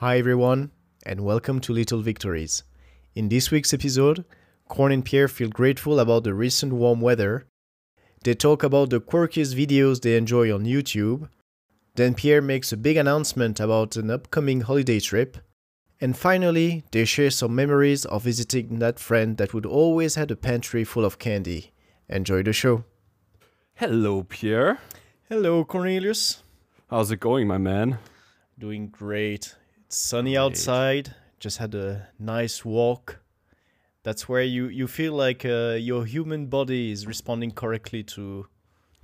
Hi everyone, and welcome to Little Victories. In this week's episode, Korn and Pierre feel grateful about the recent warm weather. They talk about the quirkiest videos they enjoy on YouTube. Then Pierre makes a big announcement about an upcoming holiday trip. And finally, they share some memories of visiting that friend that would always have a pantry full of candy. Enjoy the show. Hello, Pierre. Hello, Cornelius. How's it going, my man? Doing great. It's sunny outside. Just had a nice walk. That's where you feel like your human body is responding correctly to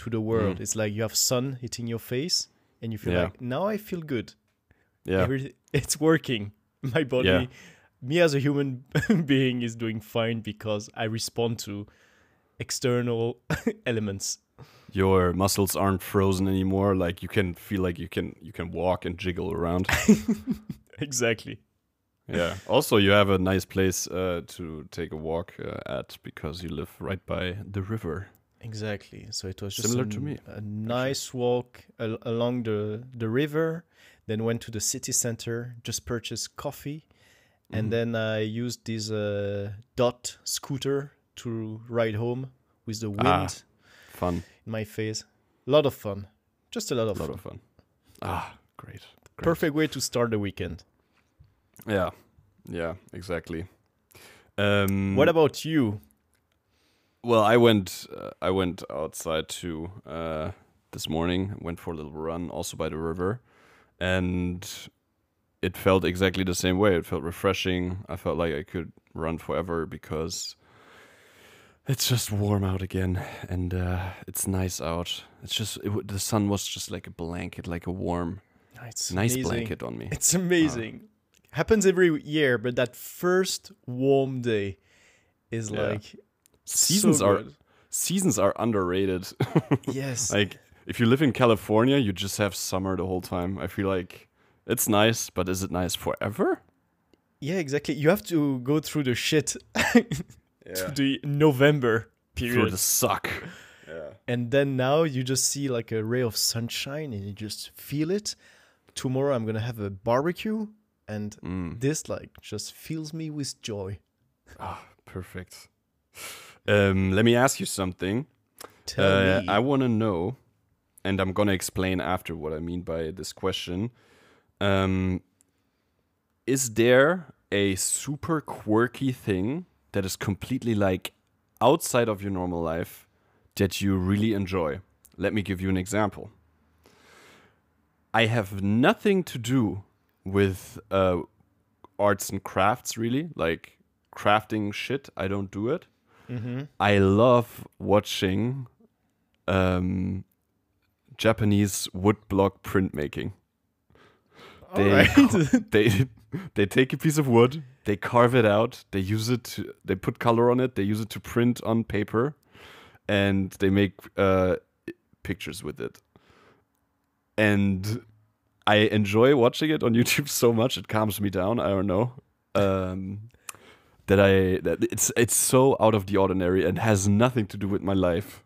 the world. Mm. It's like you have sun hitting your face, and you feel like, now I feel good. Yeah, it's working. My body, me as a human being, is doing fine because I respond to external elements. Your muscles aren't frozen anymore. Like you can feel like you can walk and jiggle around. Exactly. Yeah. Also, you have a nice place to take a walk at because you live right by the river. Exactly. So it was just similar to me. A nice walk along the river. Then went to the city center. Just purchased coffee, and then I used this Dot scooter to ride home with the wind. Ah. Fun in my face. A lot of fun. Just a lot of fun. Ah, great. Perfect way to start the weekend. Yeah, exactly. What about you? Well, I went outside too this morning. Went for a little run, also by the river, and it felt exactly the same way. It felt refreshing. I felt like I could run forever because it's just warm out again, and it's nice out. It's just the sun was just like a blanket, like a warm, nice blanket on me. It's amazing. Happens every year, but that first warm day is like seasons are underrated. Yes, like if you live in California, you just have summer the whole time. I feel like it's nice, but is it nice forever? Yeah, exactly. You have to go through the shit. To the November period. Through the suck. Yeah. And then now you just see like a ray of sunshine and you just feel it. Tomorrow I'm going to have a barbecue and this like just fills me with joy. Ah, perfect. Let me ask you something. Tell me. I want to know, and I'm going to explain after what I mean by this question. Is there a super quirky thing that is completely like outside of your normal life that you really enjoy? Let me give you an example. I have nothing to do with arts and crafts, really. Like crafting shit, I don't do it. Mm-hmm. I love watching Japanese woodblock printmaking. They take a piece of wood, they carve it out, they use it, they put color on it, they use it to print on paper, and they make pictures with it. And I enjoy watching it on YouTube so much, it calms me down. I don't know, that it's so out of the ordinary and has nothing to do with my life,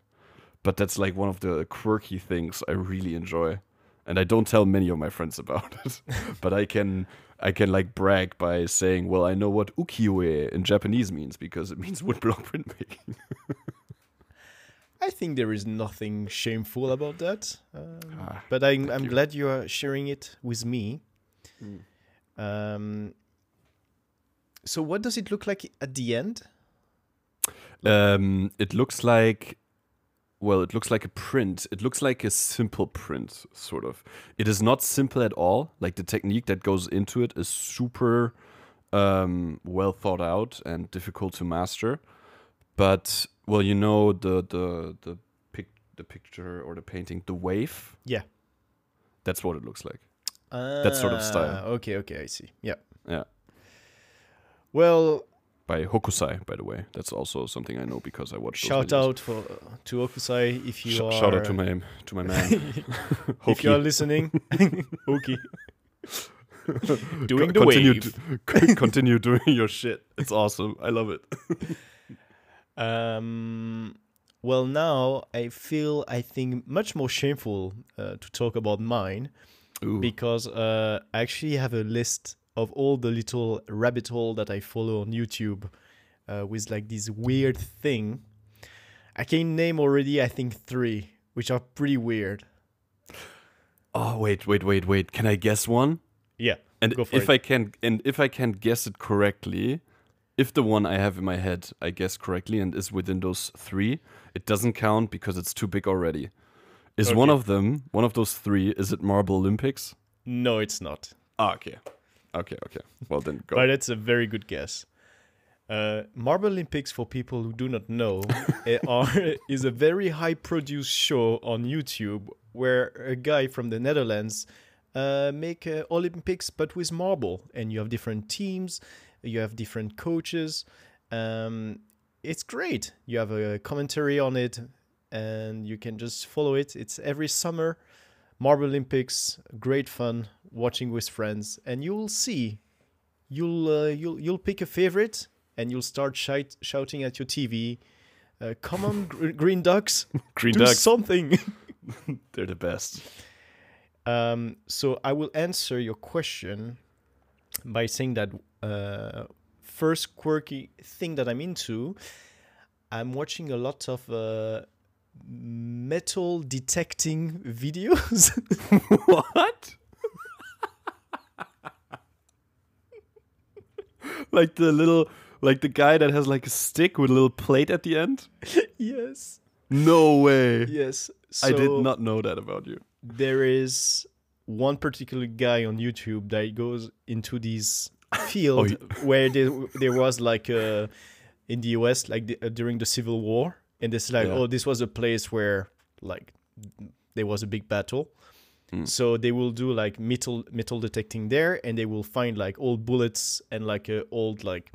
but that's like one of the quirky things I really enjoy. And I don't tell many of my friends about it, but I can like brag by saying, well, I know what ukiyo-e in Japanese means because it means woodblock printmaking. I think there is nothing shameful about that, but I'm glad you are sharing it with me. Mm. So what does it look like at the end? It looks like... Well, it looks like a print. It looks like a simple print, sort of. It is not simple at all. Like, the technique that goes into it is super well thought out and difficult to master. But, well, you know the picture or the painting, the wave? Yeah. That's what it looks like. That sort of style. Okay, I see. Yeah. Yeah. Well... By Hokusai, by the way. That's also something I know because I watched those videos. Shout out to Hokusai if you are... Shout out to my man. If you are listening, Hoki. Doing the wave. Continue doing your shit. It's awesome. I love it. Well, now I think much more shameful to talk about mine. Ooh. Because I actually have a list of all the little rabbit hole that I follow on YouTube with like this weird thing. I can name already, I think, 3, which are pretty weird. Oh, wait. Can I guess one? Yeah, and go for it. If I can guess it correctly, if the one I have in my head I guess correctly and is within those 3, it doesn't count because it's too big already. Is okay. One of them, one of those 3, is it Marblelympics? No, it's not. Ah, okay. Well, then go. But that's a very good guess. Marblelympics, for people who do not know, is a very high-produced show on YouTube where a guy from the Netherlands make Olympics but with marble, and you have different teams, you have different coaches. It's great. You have a commentary on it, and you can just follow it. It's every summer. Marblelympics, great fun, watching with friends, and you'll see, you'll pick a favorite, and you'll start shouting at your TV, "Come on, Green Ducks, do something!" They're the best. So I will answer your question by saying that first quirky thing that I'm into, I'm watching a lot of metal detecting videos. What? Like the guy that has like a stick with a little plate at the end? Yes. No way. Yes. So I did not know that about you. There is one particular guy on YouTube that goes into this field where there was like in the US, like during the Civil War. And it's like, oh, this was a place where like there was a big battle. Mm. So they will do like metal detecting there, and they will find like old bullets and like old like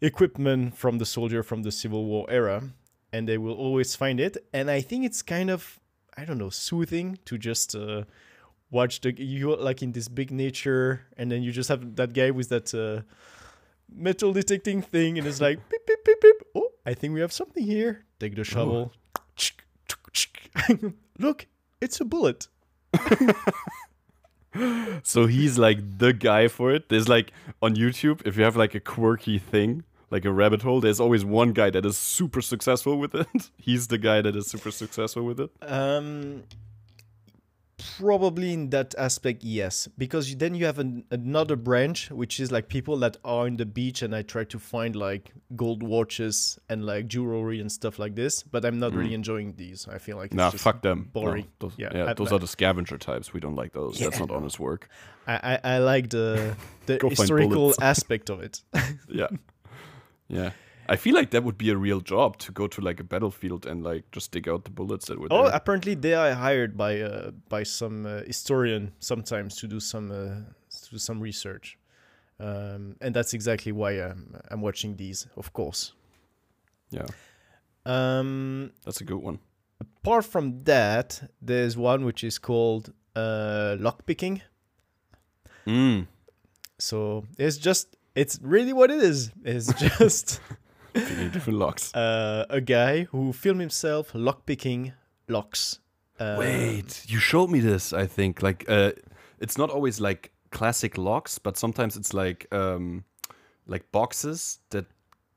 equipment from the soldier from the Civil War era. And they will always find it. And I think it's kind of, I don't know, soothing to just watch you like in this big nature. And then you just have that guy with that metal detecting thing. And it's like, beep, beep, beep, beep. Oh, I think we have something here. Take the shovel. Look, it's a bullet. So he's like the guy for it. There's like on YouTube, if you have like a quirky thing, like a rabbit hole, there's always one guy that is super successful with it. He's the guy that is super successful with it. Probably in that aspect, yes. Because then you have another branch, which is like people that are on the beach, and I try to find like gold watches and like jewelry and stuff like this. But I'm not really enjoying these. I feel like it's just fuck them. Boring. No, those are the scavenger types. We don't like those. Yeah. That's not honest work. I like the historical aspect of it. Yeah. Yeah, I feel like that would be a real job, to go to like a battlefield and like just dig out the bullets that were there. Oh, apparently they are hired by some historian sometimes to do some research, and that's exactly why I'm watching these, of course. Yeah, that's a good one. Apart from that, there's one which is called lockpicking. Mm. So it's just. It's really what it is. It's just different locks. A guy who filmed himself lockpicking locks. Wait, you showed me this, I think. Like, it's not always like classic locks, but sometimes it's like boxes that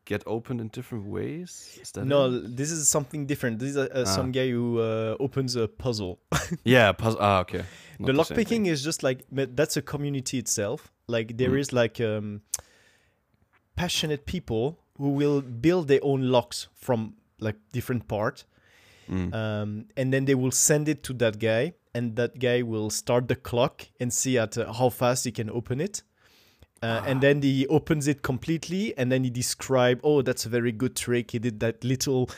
get opened in different ways. Is that this is something different. This is some guy who opens a puzzle. Yeah, puzzle. Ah, okay. Not the lockpicking is just like, that's a community itself. Like there is like passionate people who will build their own locks from like different parts, and then they will send it to that guy, and that guy will start the clock and see at how fast he can open it, and then he opens it completely, and then he describes, oh, that's a very good trick. He did that little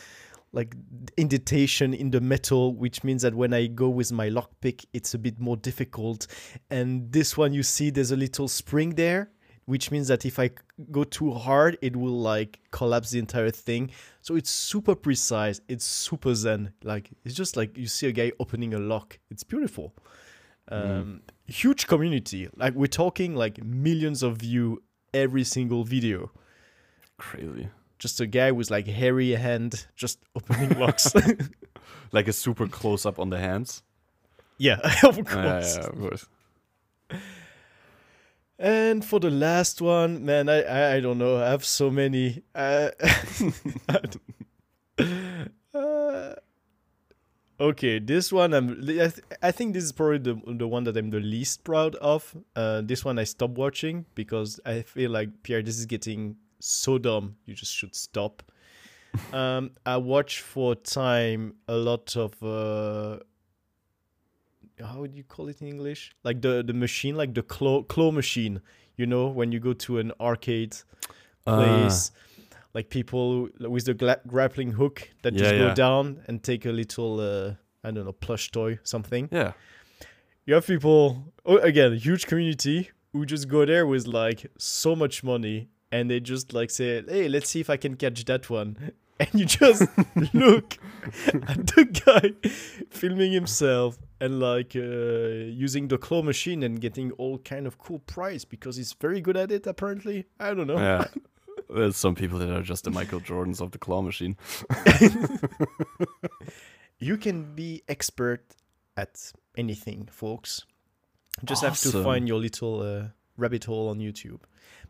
like indentation in the metal, which means that when I go with my lockpick, it's a bit more difficult. And this one, you see, there's a little spring there, which means that if I go too hard, it will like collapse the entire thing. So it's super precise. It's super zen. Like it's just like you see a guy opening a lock. It's beautiful. Huge community. Like we're talking like millions of views every single video. Crazy. Just a guy with like hairy hand, just opening locks. Like a super close up on the hands. Yeah, of course. Yeah, of course. And for the last one, man, I don't know. I have so many. Okay, this one, I think this is probably the one that I'm the least proud of. This one I stopped watching because I feel like, Pierre, this is getting so dumb. You just should stop. I watch for time a lot of... how would you call it in English? Like the machine, like the claw machine, you know, when you go to an arcade place, like people with the grappling hook that go down and take a little, I don't know, plush toy, something. Yeah. You have people, again, a huge community who just go there with like so much money and they just like say, hey, let's see if I can catch that one. And you just look at the guy filming himself and like using the claw machine and getting all kind of cool prize because he's very good at it, apparently. I don't know. Yeah. There's some people that are just the Michael Jordans of the claw machine. You can be expert at anything, folks. Just awesome. Have to find your little rabbit hole on YouTube.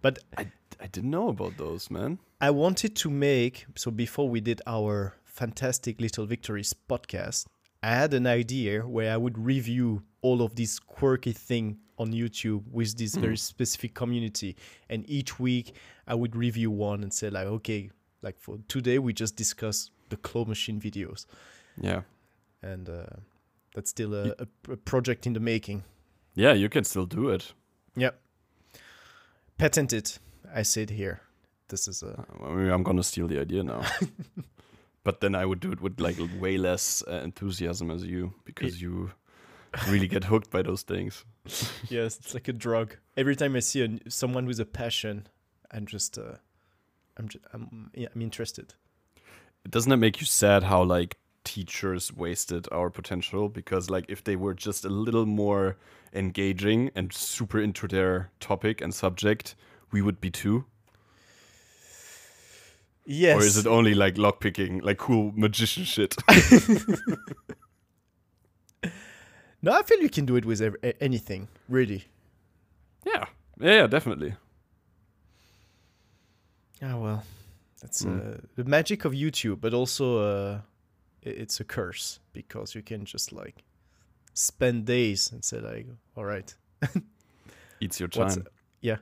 But I didn't know about those, man. I wanted to make, so before we did our fantastic Little Victories podcast, I had an idea where I would review all of these quirky thing on YouTube with this very specific community. And each week I would review one and say like, okay, like for today, we just discussed the claw machine videos. Yeah. And that's still a project in the making. Yeah, you can still do it. Yeah. Patent it. I said here. This is a... I'm going to steal the idea now. But then I would do it with like way less enthusiasm as you, because you really get hooked by those things. Yes, it's like a drug. Every time I see someone with a passion, I'm interested. Doesn't it make you sad how like teachers wasted our potential? Because like if they were just a little more engaging and super into their topic and subject, we would be too. Yes. Or is it only like lockpicking, like cool magician shit? No, I feel you can do it with anything, really. Yeah. Yeah, definitely. Ah, well. That's the magic of YouTube, but also it's a curse because you can just like spend days and say like, all right. It's your time. Yeah.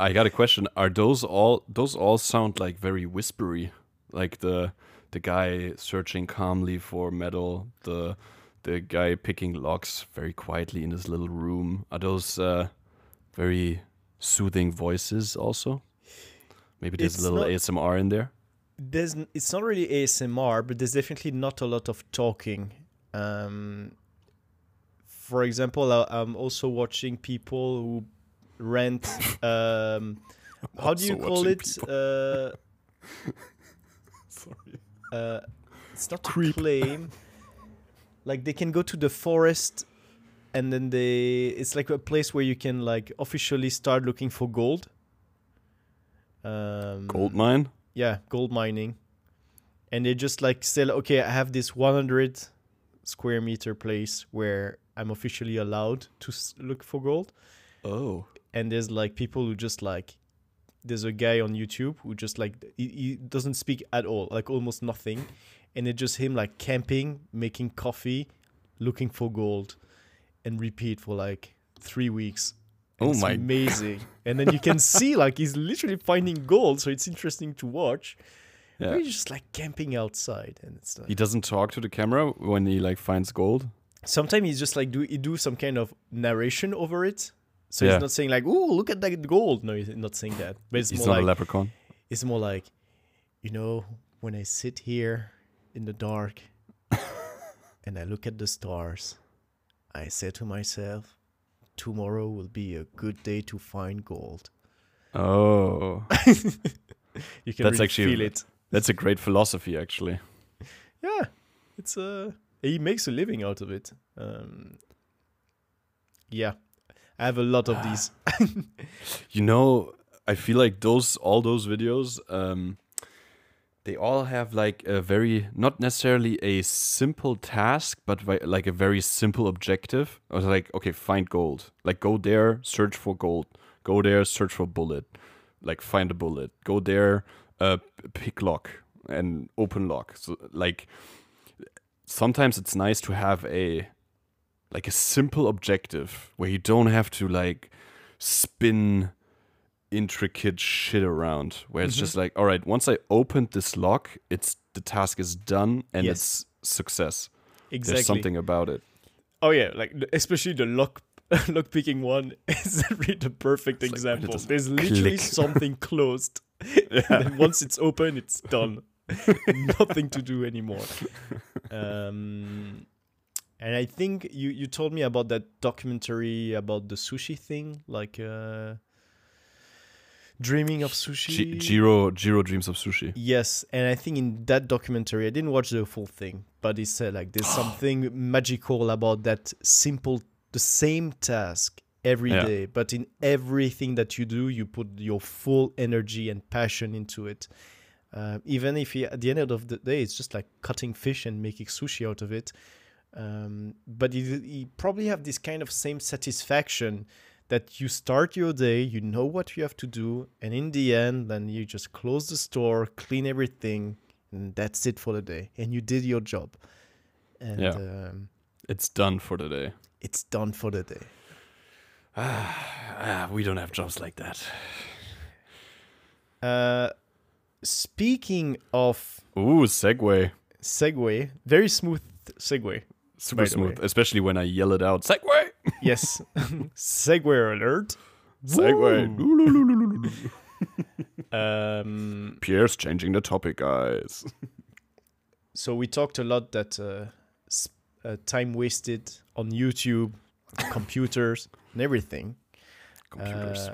I got a question. Are those all sound like very whispery? Like the guy searching calmly for metal, the guy picking locks very quietly in his little room. Are those very soothing voices also? Maybe there's a little ASMR in there. It's not really ASMR, but there's definitely not a lot of talking. For example, I'm also watching people who rent how do you call it sorry it's not a claim. Like they can go to the forest and then it's like a place where you can like officially start looking for gold, gold mine. Yeah, gold mining. And they just like say, okay, I have this 100 square meter place where I'm officially allowed to look for gold. Oh. And there's like people who just like, there's a guy on YouTube who just like, he doesn't speak at all, like almost nothing. And it's just him like camping, making coffee, looking for gold, and repeat for like 3 weeks. And it's amazing. And then you can see like he's literally finding gold. So it's interesting to watch. Yeah. He's just like camping outside. And it's like, he doesn't talk to the camera when he like finds gold. Sometimes he's just like, he do some kind of narration over it. So he's not saying like, "Ooh, look at that gold." No, he's not saying that. But it's he's more not like, a leprechaun. It's more like, you know, when I sit here in the dark and I look at the stars, I say to myself, tomorrow will be a good day to find gold. Oh. You can really feel it. That's a great philosophy, actually. Yeah. It's he makes a living out of it. Yeah. I have a lot of these. You know, I feel like all those videos, they all have like a very, not necessarily a simple task, but like a very simple objective. I was like, okay, find gold. Like go there, search for gold. Go there, search for bullet. Like find a bullet. Go there, pick lock and open lock. So like sometimes it's nice to have a simple objective where you don't have to like spin intricate shit around, where it's just like, all right, once I opened this lock, the task is done and it's success. Exactly. There's something about it. Oh yeah, like especially the lock picking one is really the perfect example. Like, there's literally something closed. Yeah. And then once it's open, it's done. Nothing to do anymore. And I think you told me about that documentary about the sushi thing, like Dreaming of Sushi. Jiro Dreams of Sushi. Yes, and I think in that documentary, I didn't watch the full thing, but it said like there's something magical about that simple, the same task every day, but in everything that you do, you put your full energy and passion into it. Even if at the end of the day, it's just like cutting fish and making sushi out of it. But you probably have this kind of same satisfaction that you start your day, you know what you have to do, and in the end, then you just close the store, clean everything, and that's it for the day. And you did your job. And it's done for the day. It's done for the day. We don't have jobs like that. Speaking of... Ooh, segue. Segue. Very smooth segue. Super smooth, especially when I yell it out. Segway! Yes. Segway alert. Segway. Pierre's changing the topic, guys. So we talked a lot that time wasted on YouTube, computers, and everything. Computers.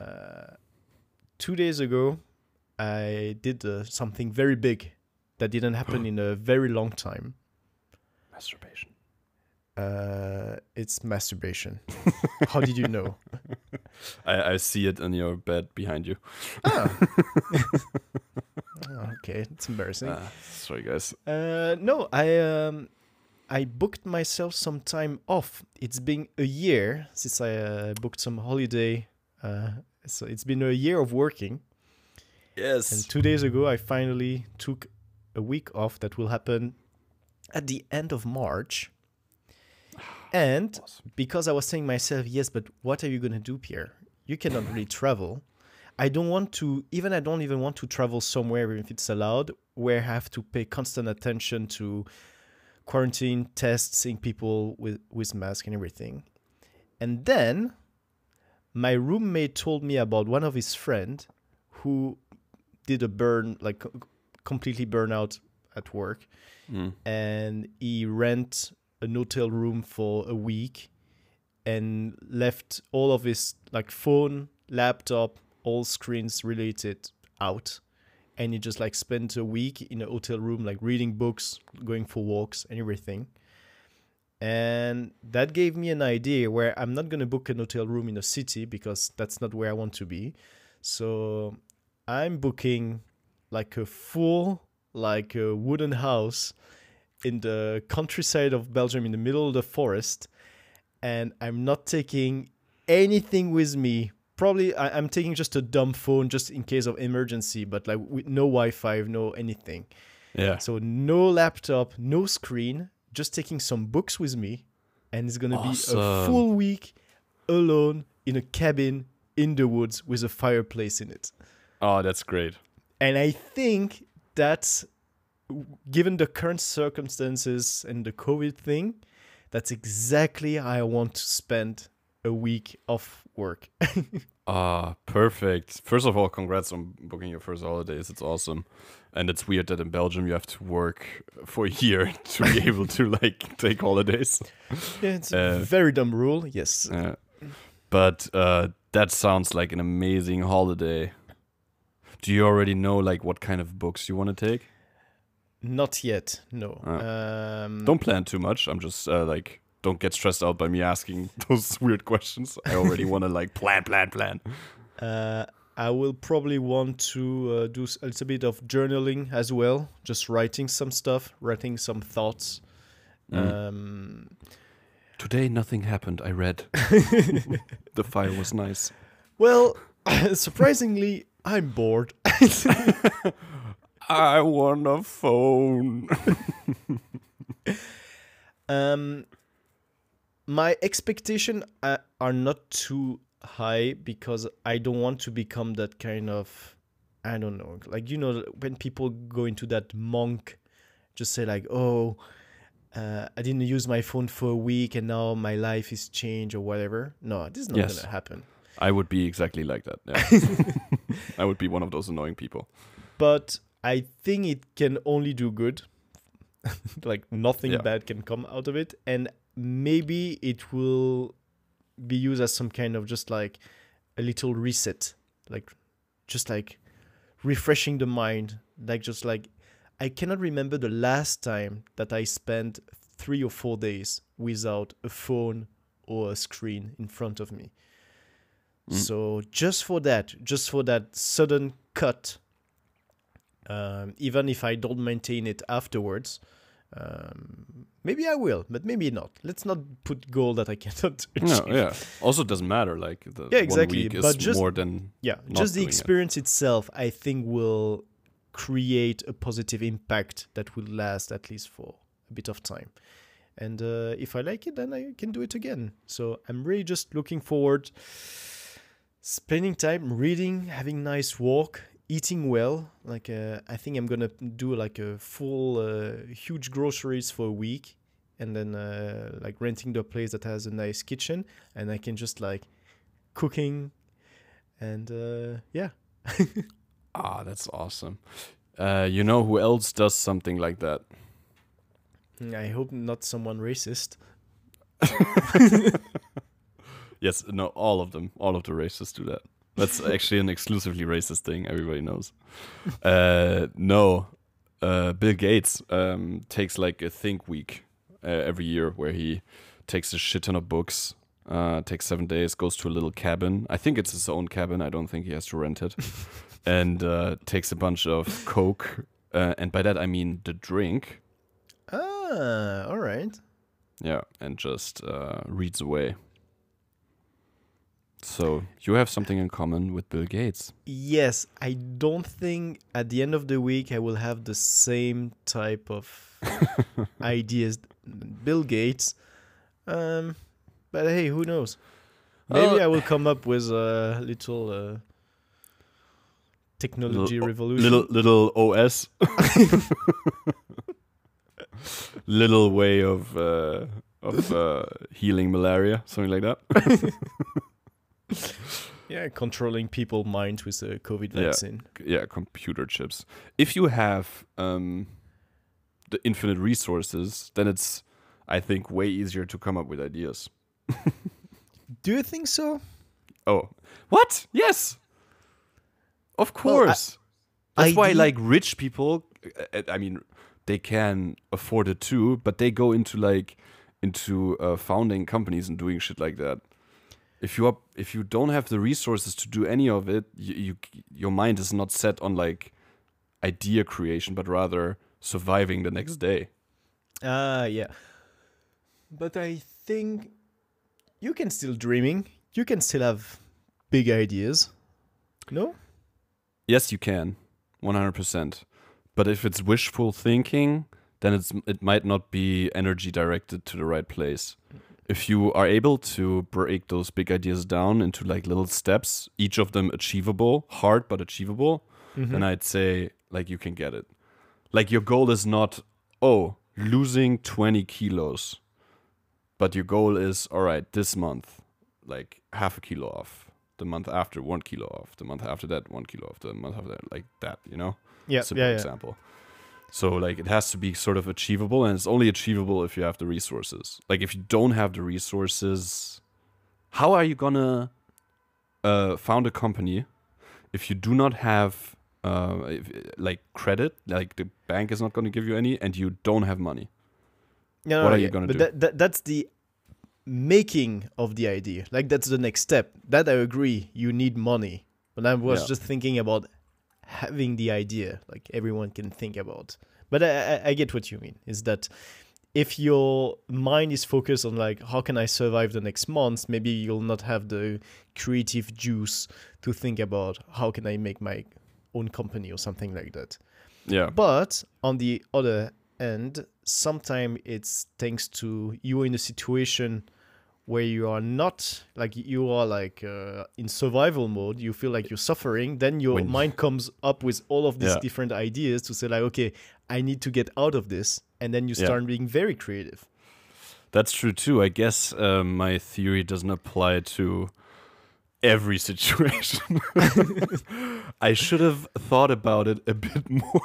2 days ago, I did something very big that didn't happen in a very long time. Masturbation. It's masturbation. How did you know? I see it on your bed behind you. Oh. Okay, it's embarrassing. Sorry, guys. No, I booked myself some time off. It's been a year since I booked some holiday. So it's been a year of working. Yes. And 2 days ago, I finally took a week off that will happen at the end of March. And because I was saying myself, yes, but what are you going to do, Pierre? You cannot really travel. I don't even want to travel somewhere, if it's allowed, where I have to pay constant attention to quarantine, tests, seeing people with masks and everything. And then my roommate told me about one of his friends who did a completely burnout at work. Mm. And he rent an hotel room for a week and left all of his phone, laptop, all screens related out, and he just spent a week in a hotel room reading books, going for walks and everything. And that gave me an idea where I'm not going to book an hotel room in a city because that's not where I want to be. So I'm booking a full a wooden house in the countryside of Belgium, in the middle of the forest, and I'm not taking anything with me. Probably I'm taking just a dumb phone just in case of emergency, but with no Wi-Fi, no anything. Yeah. So no laptop, no screen, just taking some books with me, and it's gonna be a full week alone in a cabin in the woods with a fireplace in it. Oh, that's great. And I think that's, given the current circumstances and the COVID thing, that's exactly how I want to spend a week off work. Perfect. First of all, congrats on booking your first holidays. It's awesome. And it's weird that in Belgium you have to work for a year to be able to take holidays. Yeah, it's a very dumb rule, yes. But that sounds like an amazing holiday. Do you already know what kind of books you want to take? Not yet, no. Don't plan too much. I'm just don't get stressed out by me asking those weird questions. I already want to plan. I will probably want to do a little bit of journaling as well, just writing some stuff, writing some thoughts. Today nothing happened, I read. The file was nice. Well, surprisingly, I'm bored. I want a phone. My expectations are not too high because I don't want to become that kind of, I don't know, like, you know, when people go into that monk, just say like, oh, I didn't use my phone for a week and now my life is changed or whatever. No, this is not going to happen. I would be exactly like that. Yeah. I would be one of those annoying people. But I think it can only do good. Like nothing bad can come out of it. And maybe it will be used as some kind of just like a little reset. Like just like refreshing the mind. Like just like I cannot remember the last time that I spent 3 or 4 days without a phone or a screen in front of me. So just for that sudden cut, even if I don't maintain it afterwards, maybe I will, but maybe not. Let's not put goal that I cannot achieve. No, yeah. Also, it doesn't matter. Like the 1 week is but just, more than not just the experience itself, I think, will create a positive impact that will last at least for a bit of time. And if I like it, then I can do it again. So I'm really just looking forward, spending time reading, having nice walk, eating well. Like I think I'm going to do like a full huge groceries for a week and then like renting the place that has a nice kitchen and I can just like cooking and yeah. Ah, that's awesome. You know who else does something like that? I hope not someone racist. Yes, no, all of them. All of the racists do that. That's actually an exclusively racist thing. Everybody knows. No, Bill Gates takes like a think week every year where he takes a shit ton of books, takes 7 days, goes to a little cabin. I think it's his own cabin. I don't think he has to rent it. And takes a bunch of Coke. And by that, I mean the drink. Ah, all right. Yeah, and just reads away. So you have something in common with Bill Gates. Yes, I don't think at the end of the week I will have the same type of ideas Bill Gates. But hey, who knows? Maybe I will come up with a little technology revolution. Little OS. Little way of healing malaria, something like that. Yeah, controlling people's minds with a COVID vaccine. Yeah, computer chips. If you have the infinite resources, then it's, I think, way easier to come up with ideas. Do you think so? Oh, what? Yes, of course. Well, that's why, like, rich people. I mean. They can afford it too, but they go into founding companies and doing shit like that. If you don't have the resources to do any of it, your mind is not set on like idea creation, but rather surviving the next day. Yeah. But I think you can still dreaming. You can still have big ideas. No? Yes, you can. 100%. But if it's wishful thinking, then it might not be energy directed to the right place. If you are able to break those big ideas down into like little steps, each of them achievable, hard but achievable, then I'd say like you can get it. Like your goal is not, oh, losing 20 kilos. But your goal is, all right, this month, like half a kilo off. The month after, 1 kilo off. The month after that, 1 kilo off. The month after that, like that, you know? Yeah, example. So like it has to be sort of achievable, and it's only achievable if you have the resources. Like if you don't have the resources, how are you gonna found a company if you do not have like credit? Like the bank is not going to give you any, and you don't have money. What are you gonna do? That's the making of the idea. Like that's the next step. That I agree. You need money. But I was just thinking about having the idea, like everyone can think about. But I get what you mean, is that if your mind is focused on like, how can I survive the next month, maybe you'll not have the creative juice to think about how can I make my own company or something like that. Yeah. But on the other hand, sometimes it's thanks to you in a situation where you are not, like you are like in survival mode, you feel like you're suffering, then your mind comes up with all of these different ideas to say like, okay, I need to get out of this. And then you start being very creative. That's true too. I guess my theory doesn't apply to every situation. I should have thought about it a bit more.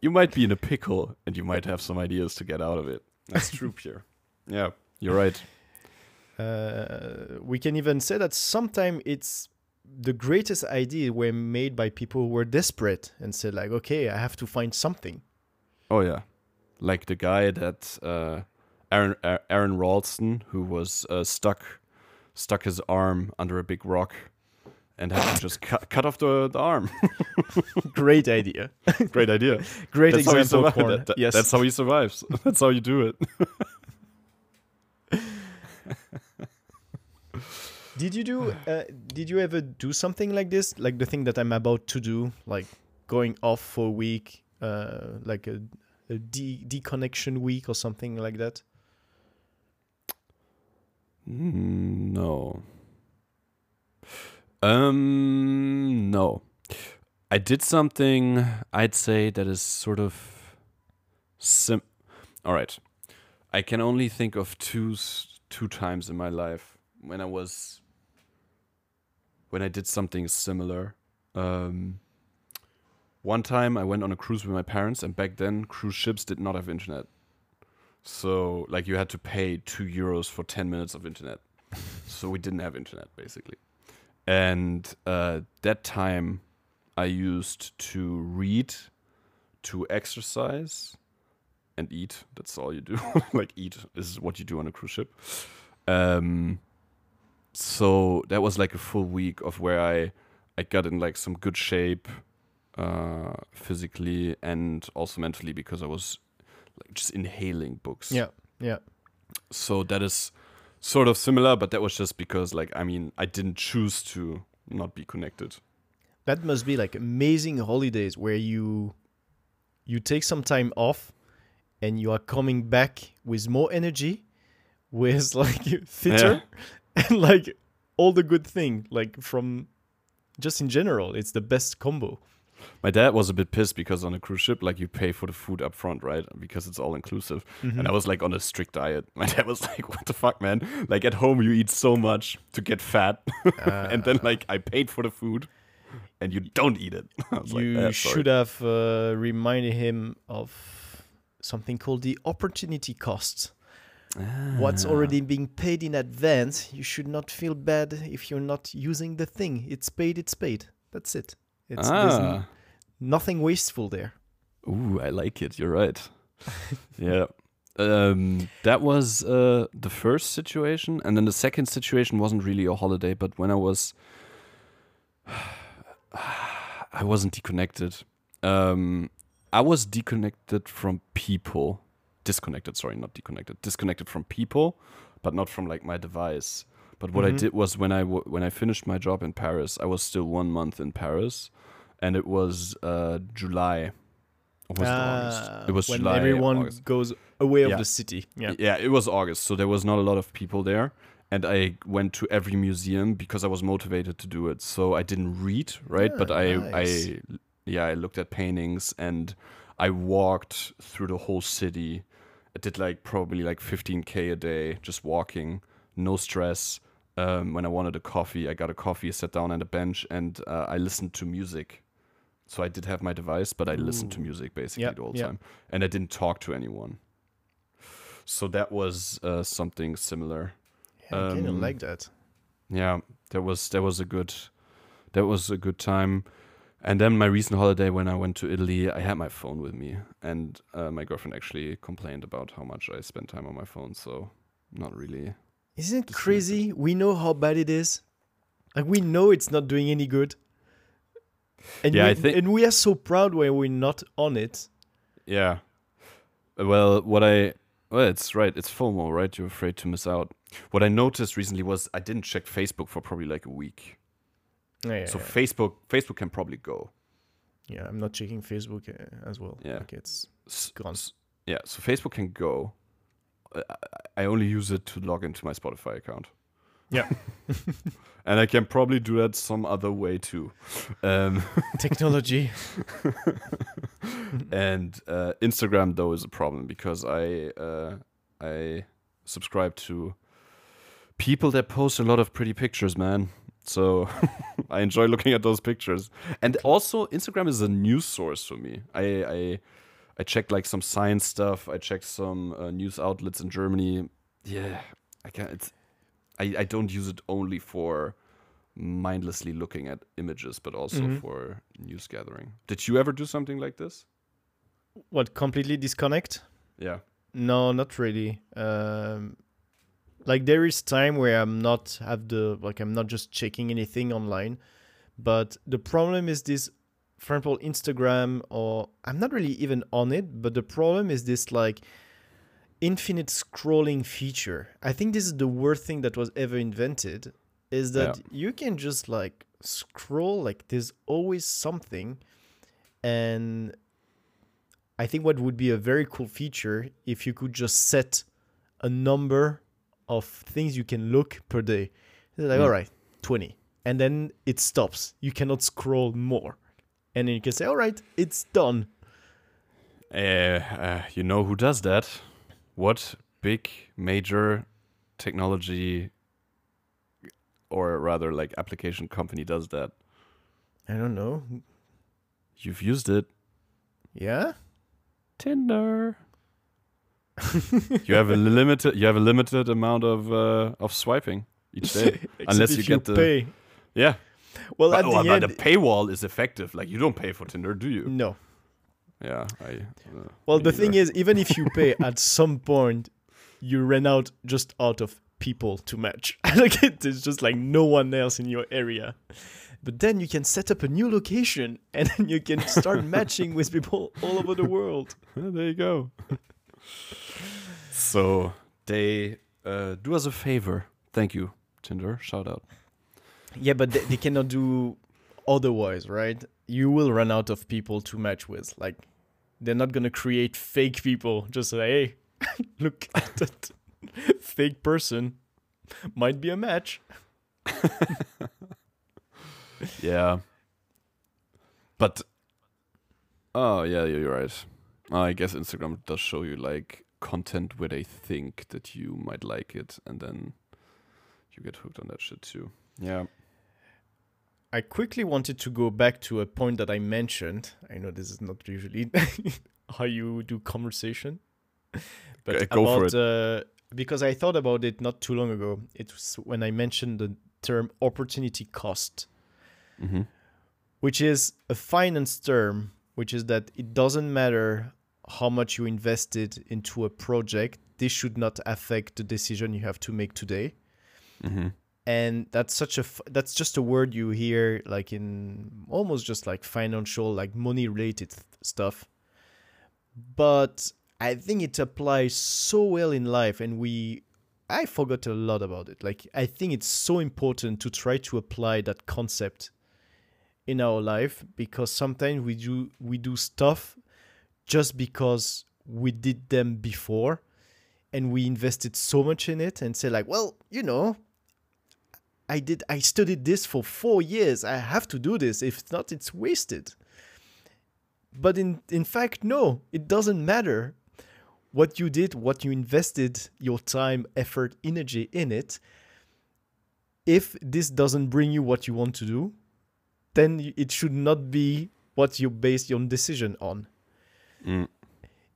You might be in a pickle and you might have some ideas to get out of it. That's true, Pierre. Yeah. You're right. We can even say that sometimes it's the greatest ideas were made by people who were desperate and said like, okay, I have to find something. Oh, yeah. Like the guy that Aaron Ralston, who was stuck his arm under a big rock and had to just cut off the arm. Great idea. Great idea. Great that's example. Yes. That's how he survives. That's how you do it. Did you ever do something like this, like the thing that I'm about to do, like going off for a week, like a deconnection week or something like that? No. No. I did something I'd say that is sort of all right. I can only think of two times in my life when I did something similar. One time I went on a cruise with my parents, and back then cruise ships did not have internet. So like you had to pay €2 for 10 minutes of internet. So we didn't have internet basically. And that time I used to read, to exercise, and eat. That's all you do. Like eat is what you do on a cruise ship. So that was like a full week of where I got in like some good shape physically and also mentally, because I was like just inhaling books. Yeah. So that is sort of similar, but that was just because like, I mean, I didn't choose to not be connected. That must be like amazing holidays where you take some time off and you are coming back with more energy, with like theater, and like all the good thing, like from just in general, it's the best combo. My dad was a bit pissed because on a cruise ship, like you pay for the food up front, right? Because it's all inclusive. Mm-hmm. And I was like on a strict diet. My dad was like, what the fuck, man? Like at home, you eat so much to get fat. And then like I paid for the food. And you don't eat it. I was you like, should have reminded him of something called the opportunity cost. What's already being paid in advance, you should not feel bad if you're not using the thing. It's paid. That's it. There's nothing wasteful there. Ooh, I like it. You're right. Yeah. That was the first situation. And then the second situation wasn't really a holiday, but when I wasn't deconnected. I was disconnected from people, but not from like my device. But what I did was when I finished my job in Paris, I was still 1 month in Paris, and it was July. August. It was when July. Everyone goes away of the city. Yeah, it was August, so there was not a lot of people there. And I went to every museum because I was motivated to do it. So I didn't read, right? Yeah, but nice. I looked at paintings and I walked through the whole city. I did like probably like 15K a day, just walking, no stress. When I wanted a coffee, I got a coffee, sat down on a bench, and I listened to music. So I did have my device, but I listened to music basically the whole time. And I didn't talk to anyone. So that was something similar. I kind of like that. Yeah, that was a good time. And then my recent holiday when I went to Italy, I had my phone with me, and my girlfriend actually complained about how much I spent time on my phone. So not really. Isn't it crazy? We know how bad it is, Like, we know it's not doing any good. And yeah, and we are so proud when we're not on it. Yeah. Well, it's right. It's FOMO, right? You're afraid to miss out. What I noticed recently was I didn't check Facebook for probably like a week. Oh, yeah, so yeah. Facebook can probably go. Yeah, I'm not checking Facebook as well. Yeah, like it's gone. Yeah, so Facebook can go. I only use it to log into my Spotify account. Yeah. And I can probably do that some other way too. Technology. And Instagram, though, is a problem because I subscribe to people that post a lot of pretty pictures, man. So I enjoy looking at those pictures. And also, Instagram is a news source for me. I checked like some science stuff. I checked some news outlets in Germany. Yeah, I can't. I don't use it only for mindlessly looking at images, but also for news gathering. Did you ever do something like this? What, completely disconnect? Yeah. No, not really. Like there is time where I'm not just checking anything online, but the problem is this. For example, Instagram, or I'm not really even on it, but the problem is this like infinite scrolling feature. I think this is the worst thing that was ever invented, is that you can just like scroll, like there's always something. And I think what would be a very cool feature if you could just set a number of things you can look per day. It's like, all right, 20. And then it stops. You cannot scroll more. And then you can say, all right, it's done. You know who does that? What big, major technology or rather like application company does that? I don't know. You've used it. Yeah? Tinder. You have a limited amount of swiping each day. Unless you get pay. Yeah. Well, but the paywall is effective. Like, you don't pay for Tinder, do you? No. Yeah. Thing is, even if you pay, at some point, you ran out of people to match. Like, it's just like no one else in your area. But then you can set up a new location, and then you can start matching with people all over the world. There you go. So they do us a favor. Thank you, Tinder. Shout out. Yeah, but they cannot do otherwise, right? You will run out of people to match with. Like, they're not going to create fake people. Just like, hey, look at that fake person. Might be a match. Yeah. But, oh, yeah, you're right. I guess Instagram does show you, like, content where they think that you might like it. And then you get hooked on that shit, too. Yeah. I quickly wanted to go back to a point that I mentioned. I know this is not usually how you do conversation, but because I thought about it not too long ago. It was when I mentioned the term opportunity cost, which is a finance term, which is that it doesn't matter how much you invested into a project. This should not affect the decision you have to make today. Mm-hmm. And that's that's just a word you hear like in almost just like financial, like money related stuff. But I think it applies so well in life, and I forgot a lot about it. Like, I think it's so important to try to apply that concept in our life, because sometimes we do stuff just because we did them before and we invested so much in it and say like, well, you know, I studied this for 4 years. I have to do this. If not, it's wasted. But in fact, no, it doesn't matter what you did, what you invested your time, effort, energy in it. If this doesn't bring you what you want to do, then it should not be what you base your decision on. Mm.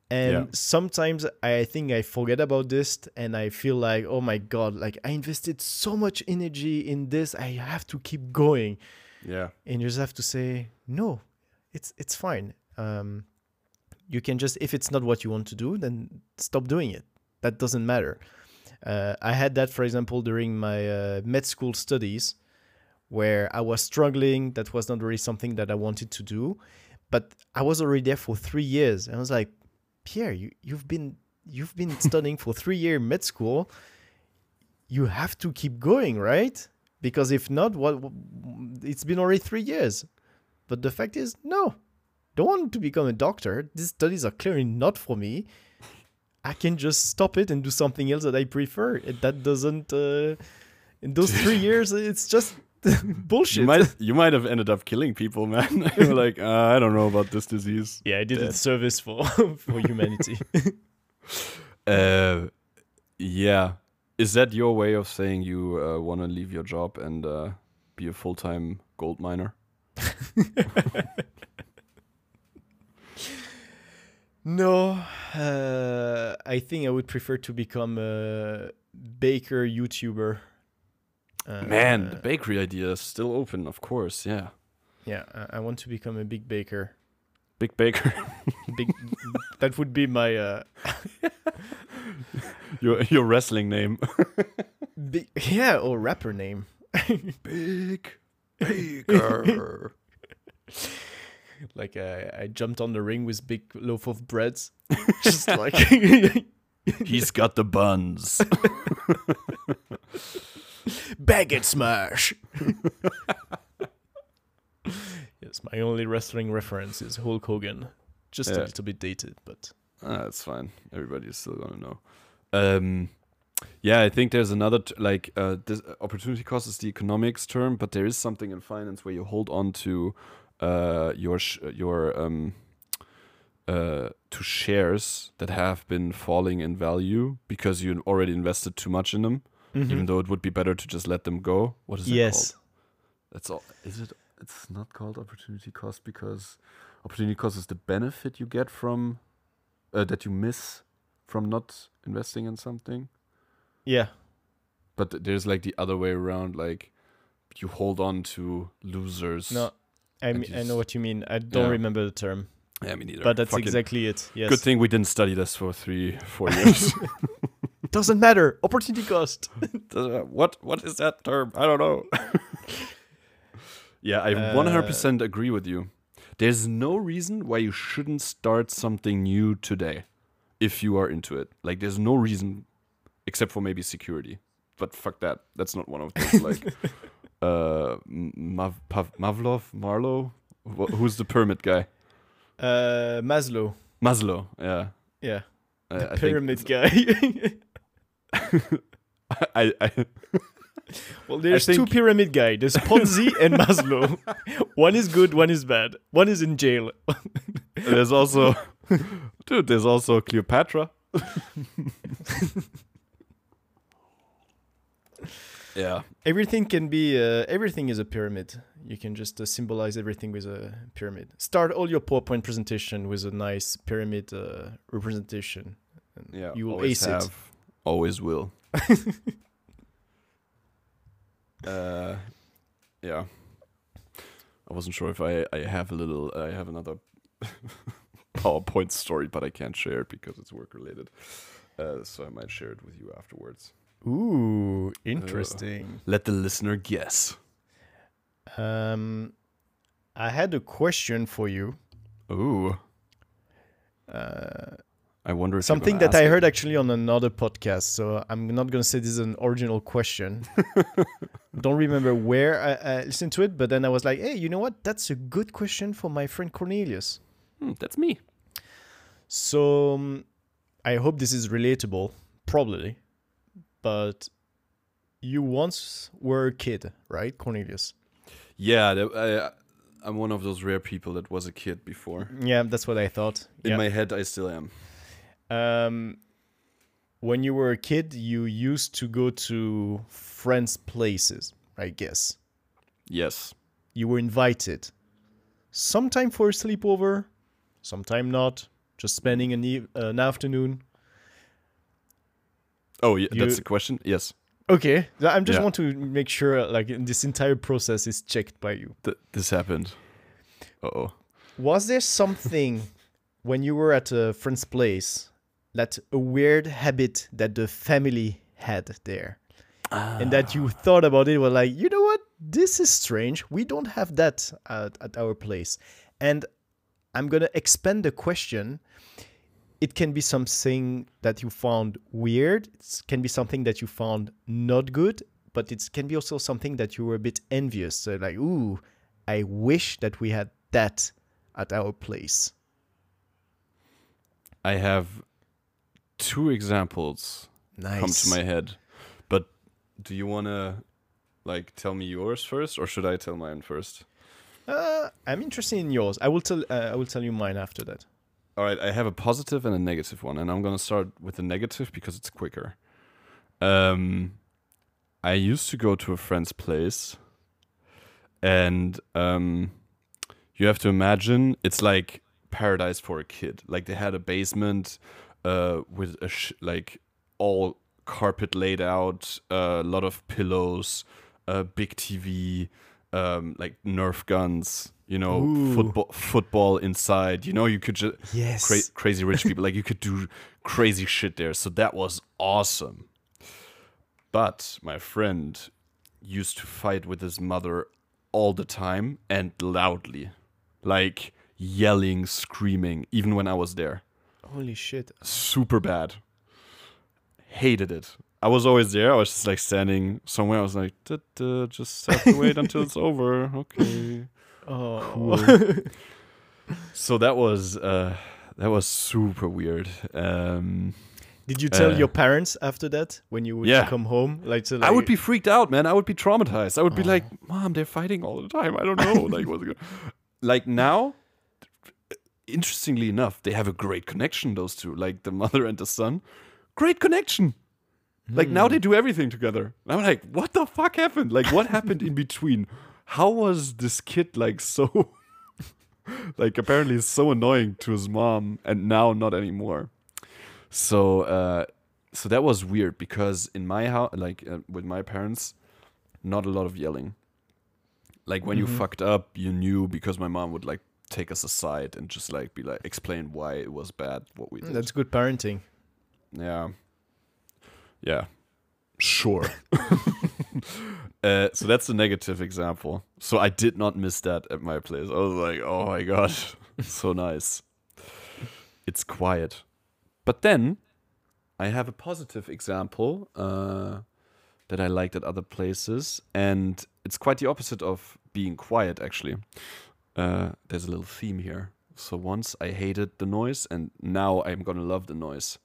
And sometimes I think I forget about this, and I feel like, oh my God, like I invested so much energy in this. I have to keep going. Yeah. And you just have to say, no, it's fine. You can just, if it's not what you want to do, then stop doing it. That doesn't matter. I had that, for example, during my med school studies, where I was struggling. That was not really something that I wanted to do. But I was already there for 3 years. And I was like, Pierre, you've been studying for 3 years med school. You have to keep going, right? Because if not, it's been already 3 years. But the fact is, no, don't want to become a doctor. These studies are clearly not for me. I can just stop it and do something else that I prefer. That doesn't... in those 3 years, it's just bullshit. You might have ended up killing people, man. You're like, I don't know about this disease. Yeah, I did a service for humanity. Yeah. Is that your way of saying you want to leave your job and be a full-time gold miner? No, I think I would prefer to become a baker YouTuber. Man, the bakery idea is still open, of course, yeah. Yeah, I want to become a big baker. Big baker? Big. That would be my... your wrestling name. Yeah, or rapper name. Big baker. Like I jumped on the ring with big loaf of breads. Just like he's got the buns. Baguette smash. Yes, my only wrestling reference is Hulk Hogan. Just a little bit dated, but that's fine. Everybody's still gonna know. Yeah, I think there's another this opportunity cost is the economics term, but there is something in finance where you hold on to to shares that have been falling in value because you already invested too much in them, mm-hmm. even though it would be better to just let them go. What is it called? That's all. Is it? It's not called opportunity cost because opportunity cost is the benefit you get from that you miss from not investing in something. Yeah, but there's like the other way around. Like you hold on to losers. No. I know what you mean. I don't remember the term. Yeah, me neither. But that's exactly it. Yes. Good thing we didn't study this for 4 years. Doesn't matter. Opportunity cost. What is that term? I don't know. Yeah, I 100% agree with you. There's no reason why you shouldn't start something new today if you are into it. Like, there's no reason except for maybe security. But fuck that. That's not one of those, like... Marlow? Who's the pyramid guy? Maslow. Maslow, yeah. Yeah. The pyramid guy. Well, there's two pyramid guys. There's Ponzi and Maslow. One is good, one is bad. One is in jail. There's also Cleopatra. Yeah, everything is a pyramid. You can just symbolize everything with a pyramid. Start all your PowerPoint presentation with a nice pyramid representation. And you will ace it. Always will. Yeah, I wasn't sure if I have another PowerPoint story, but I can't share it because it's work related. So I might share it with you afterwards. Ooh, interesting. Let the listener guess. I had a question for you. Ooh. I wonder if something that I heard actually on another podcast, so I'm not going to say this is an original question. Don't remember where I listened to it, but then I was like, hey, you know what? That's a good question for my friend Cornelius. That's me. So I hope this is relatable, probably. But you once were a kid, right, Cornelius? Yeah, I'm one of those rare people that was a kid before. Yeah, that's what I thought. In my head, I still am. When you were a kid, you used to go to friends' places, I guess. Yes. You were invited. Sometime for a sleepover, sometime not. Just spending an afternoon. Oh, yeah, that's the question? Yes. Okay. I just want to make sure this entire process is checked by you. This happened. Uh-oh. Was there something when you were at a friend's place, that a weird habit that the family had there? And that you thought about it, were like, you know what? this is strange. We don't have that at our place. And I'm going to expand the question. It can be something that you found weird. It can be something that you found not good. But it can be also something that you were a bit envious. So like, ooh, I wish that we had that at our place. I have two examples come to my head. But do you want to like tell me yours first, or should I tell mine first? I'm interested in yours. I will tell you mine after that. All right, I have a positive and a negative one, and I'm going to start with the negative because it's quicker. I used to go to a friend's place, and you have to imagine it's like paradise for a kid. Like they had a basement with a like all carpet laid out, a lot of pillows, a big TV, like Nerf guns, you know, football inside. You know, you could just crazy rich people. Like you could do crazy shit there. So that was awesome. But my friend used to fight with his mother all the time and loudly, like yelling, screaming, even when I was there. Holy shit! Super bad. Hated it. I was always there. I was just like standing somewhere. I was like, just have to wait until it's over. Okay. Oh. Cool. So that was super weird. Did you tell your parents after that when you would come home? I would be freaked out, man. I would be traumatized. I would be like, Mom, they're fighting all the time. I don't know. Like, what's going on? Like now, interestingly enough, they have a great connection, those two. Like the mother and the son. Great connection. Like now they do everything together. And I'm like, what the fuck happened? Like what happened in between? How was this kid like so like apparently so annoying to his mom and now not anymore. So so that was weird because in my house, like with my parents, not a lot of yelling. Like when you fucked up, you knew because my mom would like take us aside and just like be like explain why it was bad what we did. That's good parenting. Yeah. Yeah, sure. So that's the negative example. So I did not miss that at my place. I was like, oh my gosh, so nice. It's quiet. But then I have a positive example that I liked at other places. And it's quite the opposite of being quiet, actually. There's a little theme here. So once I hated the noise and now I'm going to love the noise.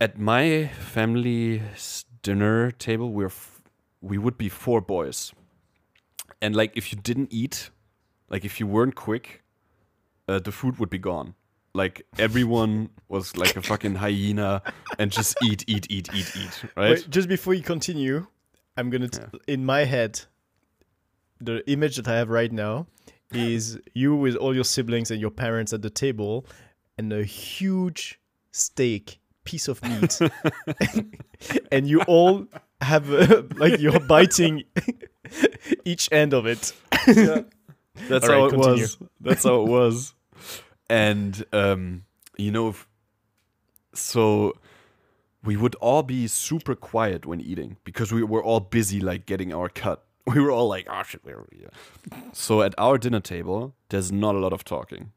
At my family's dinner table, we would be four boys. And like if you didn't eat, like if you weren't quick, the food would be gone. Like everyone was like a fucking hyena and just eat, right? Wait, just before you continue, I'm going to in my head the image that I have right now is you with all your siblings and your parents at the table and a huge steak piece of meat and you all have like you're biting each end of it. Yeah. That's all how right, it continue. Was that's how it was. And you know so we would all be super quiet when eating because we were all busy like getting our cut. We were all like oh shit, where are we? So at our dinner table there's not a lot of talking.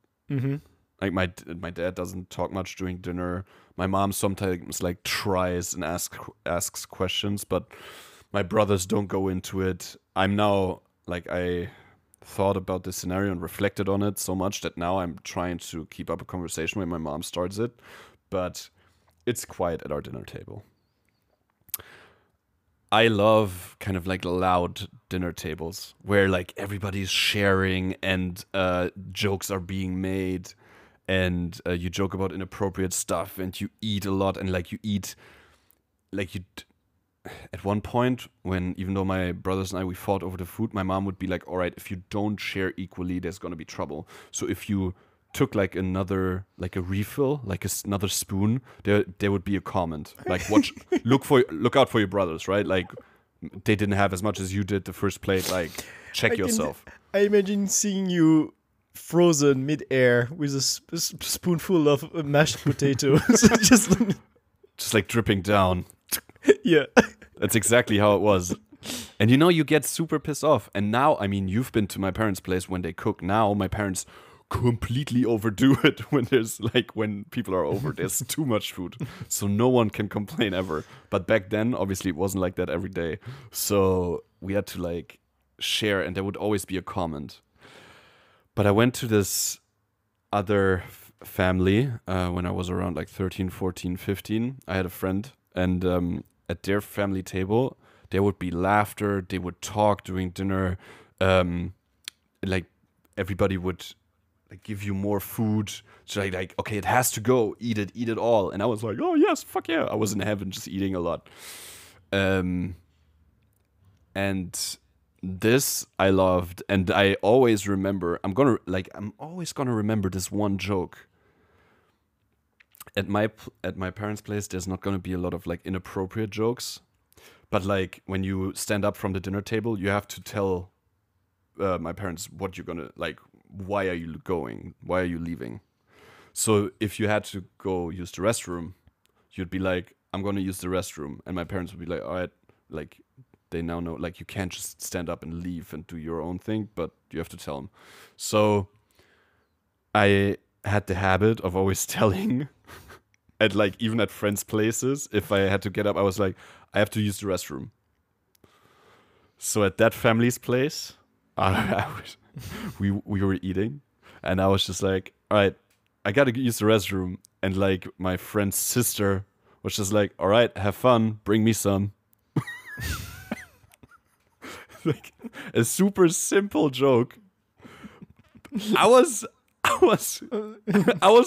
Like my dad doesn't talk much during dinner. My mom sometimes like tries and asks questions, but my brothers don't go into it. I'm now like I thought about this scenario and reflected on it so much that now I'm trying to keep up a conversation when my mom starts it, but it's quiet at our dinner table. I love kind of like loud dinner tables where like everybody's sharing and jokes are being made. And you joke about inappropriate stuff and you eat a lot and like you eat like you at one point when even though my brothers and I we fought over the food, my mom would be like, all right, if you don't share equally, there's going to be trouble. So if you took like another like a refill, like another spoon, there would be a comment like watch look out for your brothers, right? Like they didn't have as much as you did the first plate, like check yourself. I imagine seeing you frozen mid-air with a spoonful of mashed potatoes. just like dripping down. Yeah. That's exactly how it was. And you know, you get super pissed off. And now, I mean, you've been to my parents' place when they cook. Now my parents completely overdo it when there's like, when people are over, there's too much food. So no one can complain ever. But back then, obviously, it wasn't like that every day. So we had to like share, and there would always be a comment. But I went to this other family when I was around like 13, 14, 15. I had a friend, and at their family table, there would be laughter. They would talk during dinner. Like everybody would like give you more food. So like, okay, it has to go. Eat it all. And I was like, oh yes, fuck yeah. I was in heaven just eating a lot. And this I loved. And I always remember, I'm always gonna remember this one joke. At my parents' place, there's not gonna be a lot of like inappropriate jokes. But like when you stand up from the dinner table, you have to tell my parents what you're gonna like. Why are you going? Why are you leaving? So if you had to go use the restroom, you'd be like, "I'm gonna use the restroom," and my parents would be like, "All right," like they now know like you can't just stand up and leave and do your own thing, but you have to tell them. So I had the habit of always telling. At like even at friends' places, if I had to get up, I was like, I have to use the restroom. So at that family's place, we were eating, and I was just like, all right, I gotta use the restroom. And like my friend's sister was just like, all right, have fun, bring me some. Like a super simple joke. I was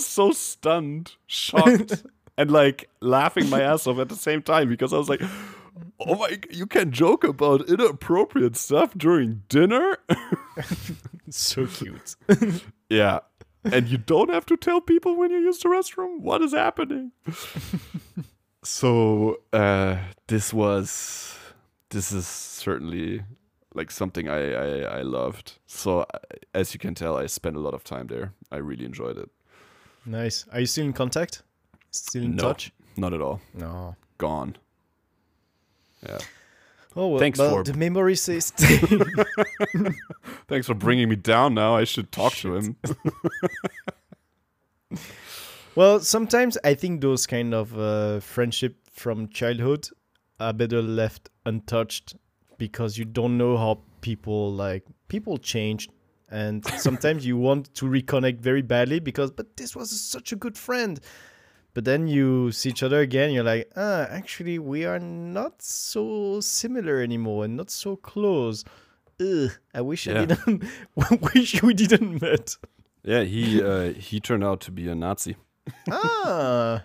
so stunned, shocked, and like laughing my ass off at the same time, because I was like, oh my, you can joke about inappropriate stuff during dinner? So cute. Yeah. And you don't have to tell people when you use the restroom? What is happening? So this is certainly like something I loved. So as you can tell, I spent a lot of time there. I really enjoyed it. Nice. Are you still in contact? Still in touch? Not at all. No. Gone. Yeah. Oh, well, thanks for the memory says. Thanks for bringing me down now. I should talk to him. Well, sometimes I think those kind of friendship from childhood are better left untouched, because you don't know how people change, and sometimes you want to reconnect very badly but this was such a good friend. But then you see each other again, you're like, actually we are not so similar anymore and not so close. I wish we didn't met. Yeah, he turned out to be a Nazi. Ah.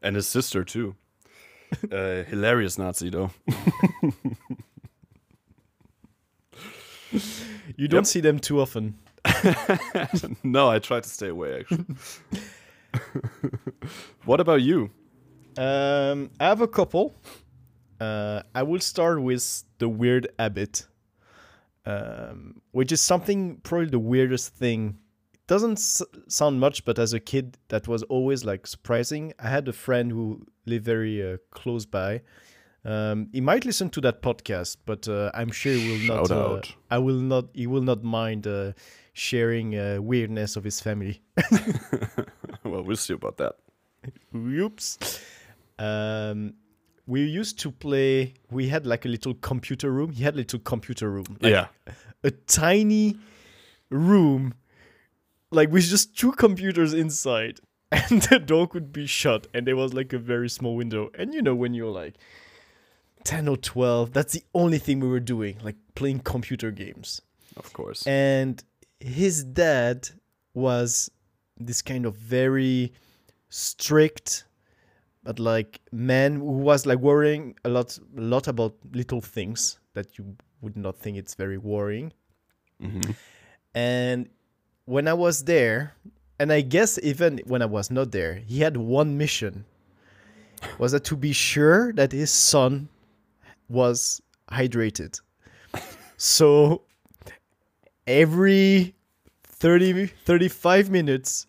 And his sister too. Hilarious Nazi though. You don't see them too often. No, I try to stay away actually. What about you? I have a couple. I will start with the weird habit, which is probably the weirdest thing. Doesn't sound much, but as a kid, that was always like surprising. I had a friend who lived very close by. He might listen to that podcast, but I'm sure he will not. Shout out. He will not mind sharing weirdness of his family. Well, we'll see about that. Oops. We used to play. We had like a little computer room. He had a little computer room. Like a tiny room. Like with just two computers inside, and the door could be shut, and there was like a very small window. And you know, when you're like 10 or 12, that's the only thing we were doing, like playing computer games. Of course. And his dad was this kind of very strict, but like man who was like worrying a lot about little things that you would not think it's very worrying. Mm-hmm. And when I was there, and I guess even when I was not there, he had one mission, was that to be sure that his son was hydrated. So every 35 minutes,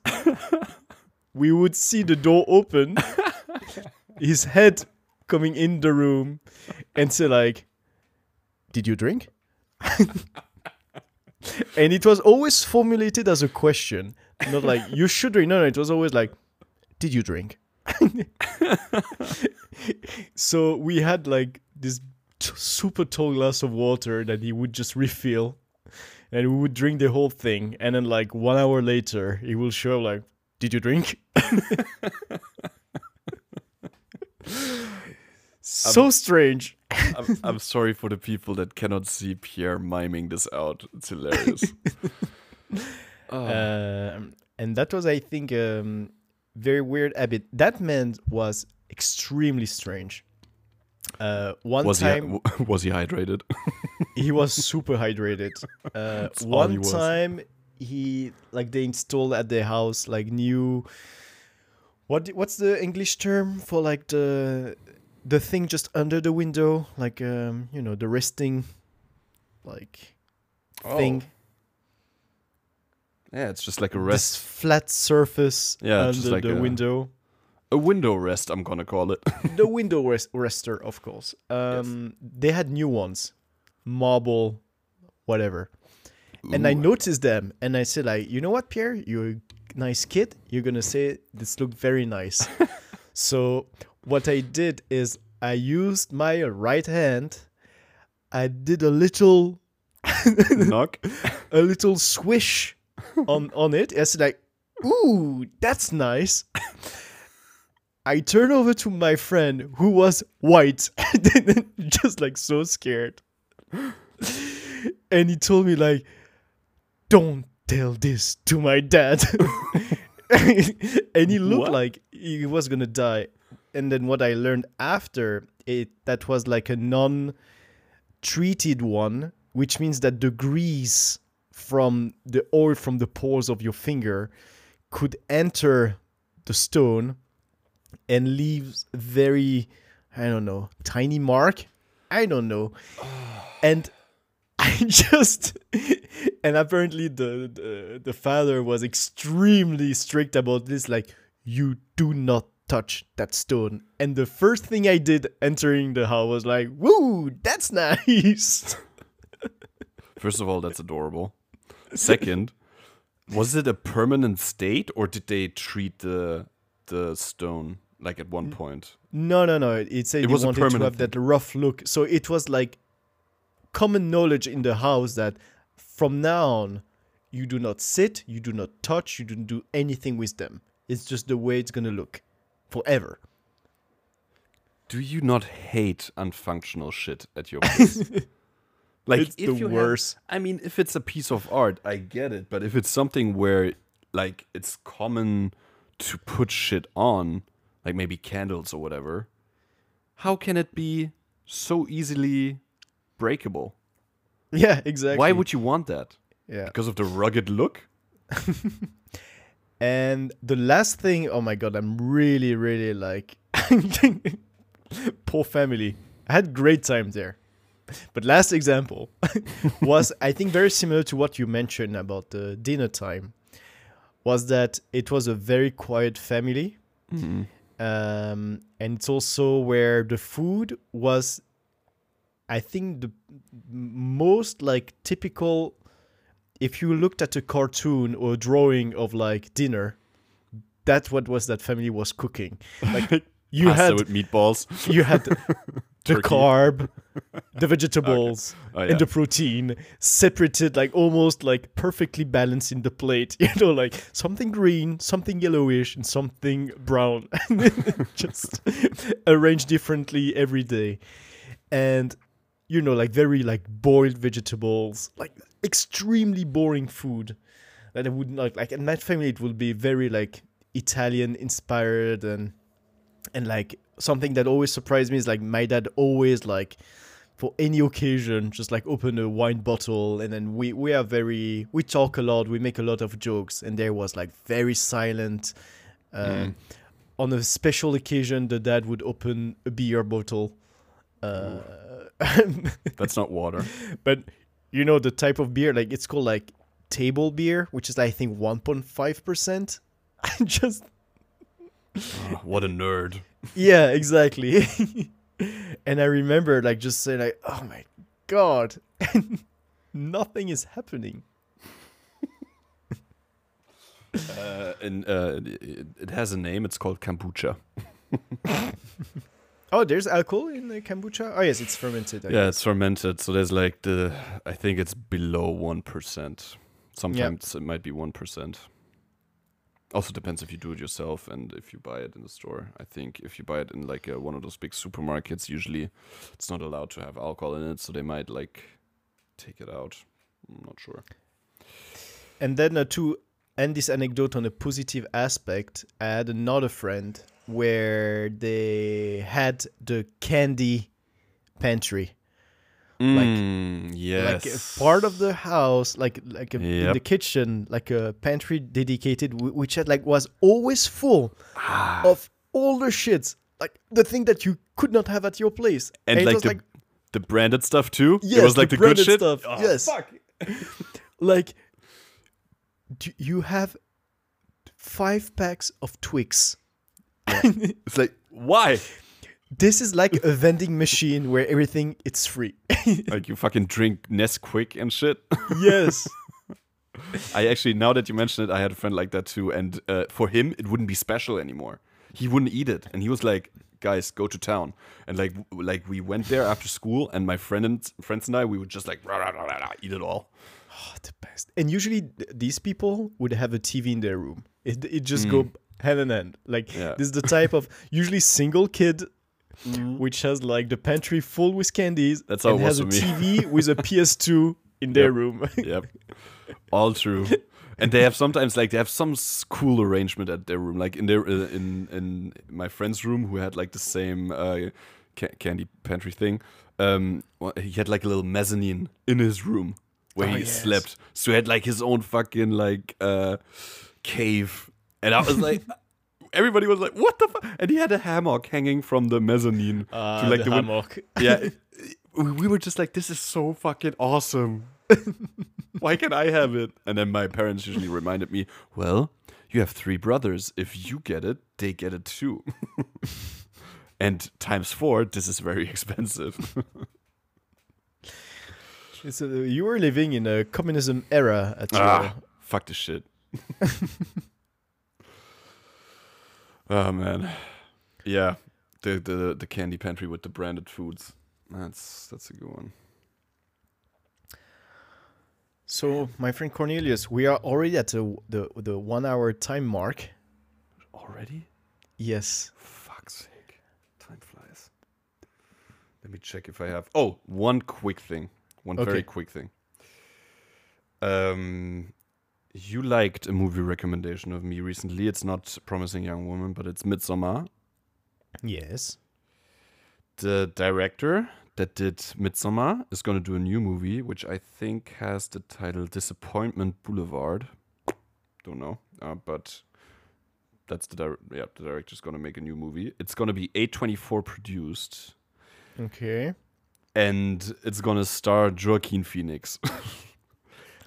we would see the door open, his head coming in the room, and say like, did you drink? And it was always formulated as a question, not like, you should drink. No, it was always like, did you drink? So we had like this super tall glass of water that he would just refill, and we would drink the whole thing. And then like 1 hour later, he will show up like, did you drink? So strange. I'm sorry for the people that cannot see Pierre miming this out. It's hilarious. And that was, I think, very weird habit. That man was extremely strange. Was he hydrated? He was super hydrated. One time they installed at their house like new. What's the English term for like the thing just under the window, like the resting like thing. Yeah, it's just like a rest. This flat surface under just like the window. A window rest, I'm going to call it. The window rester, of course. They had new ones. Marble, whatever. Ooh. And I noticed them, and I said, like, you know what, Pierre? You're a nice kid. You're going to say, this looked very nice. So what I did is I used my right hand. I did a little... knock? A little swish on it. I said, like, ooh, that's nice. I turn over to my friend who was white, just like so scared. And he told me like, don't tell this to my dad. And he looked like he was going to die. And then what I learned after it, that was like a non-treated one, which means that the grease from the oil from the pores of your finger could enter the stone and leaves very, I don't know, tiny mark. I don't know. And I just... And apparently the father was extremely strict about this. Like, you do not touch that stone. And the first thing I did entering the house was like, woo, that's nice. First of all, that's adorable. Second, was it a permanent state, or did they treat the stone like at one point? No. It said they wanted to have that rough look. So it was like common knowledge in the house that from now on, you do not sit, you do not touch, you don't do anything with them. It's just the way it's going to look forever. Do you not hate unfunctional shit at your place? Like, it's the worst. If it's a piece of art, I get it. But if it's something where like it's common to put shit on, like maybe candles or whatever, how can it be so easily breakable? Yeah, exactly. Why would you want that? Yeah. Because of the rugged look? And the last thing, oh my God, I'm really, really like... Poor family. I had great time there. But last example was, I think, very similar to what you mentioned about the dinner time. Was that it was a very quiet family. Mm-hmm. And it's also where the food was, I think, the most like typical. If you looked at a cartoon or a drawing of like dinner, that's what was that family was cooking. Like you had with meatballs, you had the carb, the vegetables, and the protein separated, like almost like perfectly balanced in the plate. You know, like something green, something yellowish, and something brown. Just arranged differently every day. And, you know, like very like boiled vegetables, like extremely boring food that I would not like. And my family, it would be very like Italian inspired and like, something that always surprised me is like my dad always like for any occasion just like open a wine bottle, and then we talk a lot, we make a lot of jokes, and there was like very silent. On a special occasion, the dad would open a beer bottle. That's not water, but you know the type of beer, like it's called like table beer, which is I think 1.5%. Just. What a nerd. Yeah, exactly. And I remember like just saying like, oh my God. Nothing is happening. It has a name. It's called kombucha. Oh, there's alcohol in the kombucha? Oh, yes, it's fermented. I guess. It's fermented. So there's like I think it's below 1%. Sometimes it might be 1%. Also depends if you do it yourself and if you buy it in the store. I think if you buy it in like one of those big supermarkets, usually it's not allowed to have alcohol in it. So they might like take it out. I'm not sure. And then to end this anecdote on a positive aspect, I had another friend where they had the candy pantry. Like a part of the house, like in the kitchen, like a pantry dedicated, which had was always full of all the shits, like the thing that you could not have at your place, and it was the branded stuff too. Yes, it was like the good shit. Stuff. Oh, yes, fuck. Like, do you have 5 packs of Twix? Yeah. It's like, why? This is like a vending machine where everything, it's free. Like you fucking drink Nesquik and shit. Yes. I actually, now that you mention it, I had a friend like that too. And for him, it wouldn't be special anymore. He wouldn't eat it. And he was like, guys, go to town. And like we went there after school and my friends and I, we would just like, rah, rah, rah, rah, rah, eat it all. Oh, the best. And usually these people would have a TV in their room. It just go hand in hand. Like this is the type of usually single kid, which has like the pantry full with candies. That's how it was for me. And has a TV with a PS2 in their room. Yep, all true. And they have sometimes like they have some cool arrangement at their room, like in their in my friend's room who had like the same candy pantry thing. He had like a little mezzanine in his room where he slept, so he had like his own fucking like cave, and I was like. Everybody was like, what the fuck? And he had a hammock hanging from the mezzanine. To like the hammock. Yeah. We were just like, this is so fucking awesome. Why can't I have it? And then my parents usually reminded me, well, you have 3 brothers. If you get it, they get it too. And times 4, this is very expensive. So you were living in a communism era at your... fuck this shit. Oh man, yeah, the candy pantry with the branded foods. That's a good one. So my friend Cornelius, we are already at the 1 hour time mark. Already? Yes. Fuck's sake, time flies. Let me check if I have. Oh, very quick thing. You liked a movie recommendation of me recently. It's not Promising Young Woman, but it's Midsommar. Yes. The director that did Midsommar is going to do a new movie, which I think has the title Disappointment Boulevard. Don't know, but that's the director's going to make a new movie. It's going to be A24 produced. Okay. And it's going to star Joaquin Phoenix.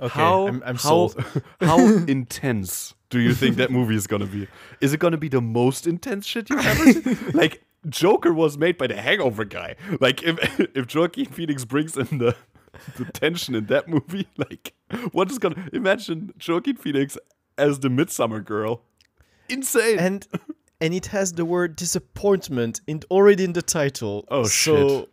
Okay, I'm sold. How intense do you think that movie is going to be? Is it going to be the most intense shit you've ever seen? Like, Joker was made by the Hangover guy. Like, if Joaquin Phoenix brings in the tension in that movie, like, what is going to... Imagine Joaquin Phoenix as the Midsummer Girl. Insane. And it has the word disappointment already in the title. Oh, so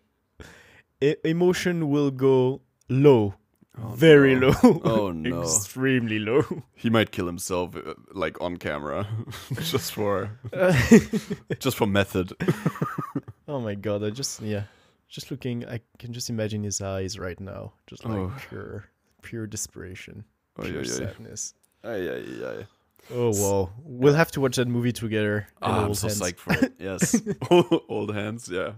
shit. Emotion will go low. Oh, very low. Oh no. Extremely low. He might kill himself like on camera just for method. Oh my god, I just looking, I can just imagine his eyes right now. Just like pure desperation, pure sadness. Ay. Oh wow. We'll have to watch that movie together. I'm so psyched for it. Yes. Old hands, yeah.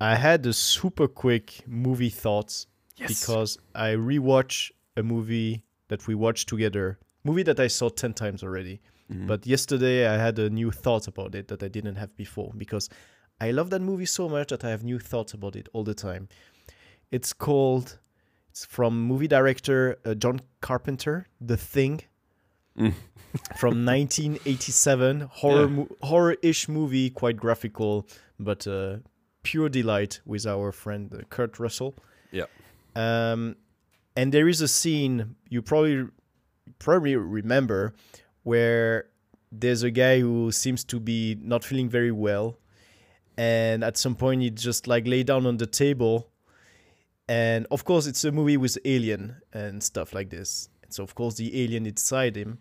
I had a super quick movie thoughts because I rewatched a movie that we watched together, movie that I saw 10 times already. Mm-hmm. But yesterday I had a new thought about it that I didn't have before because I love that movie so much that I have new thoughts about it all the time. It's from movie director John Carpenter, The Thing, from 1987, horror-ish movie, quite graphical, but... pure delight with our friend Kurt Russell. Yeah. And there is a scene you probably remember where there's a guy who seems to be not feeling very well, and at some point he just like lay down on the table. And of course it's a movie with alien and stuff like this, and so of course the alien inside him,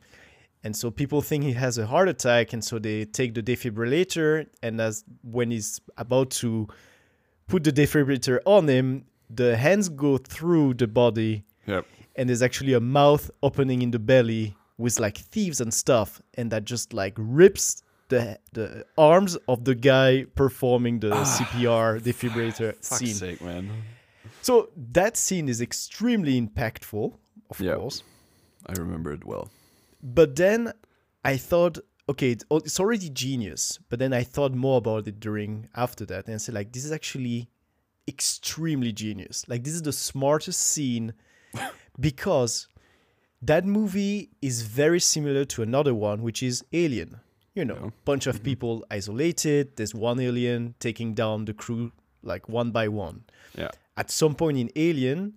and so people think he has a heart attack, and so they take the defibrillator, and as when he's about to put the defibrillator on him, the hands go through the body. Yep. And there's actually a mouth opening in the belly with like thieves and stuff, and that just like rips the arms of the guy performing the CPR defibrillator scene. Fuck's sake, man. So that scene is extremely impactful, of course. I remember it well. But then I thought, okay, it's already genius. But then I thought more about it after that, and I said, like, this is actually extremely genius. Like, this is the smartest scene because that movie is very similar to another one, which is Alien. You know, bunch of people isolated. There's one alien taking down the crew, like, one by one. Yeah. At some point in Alien,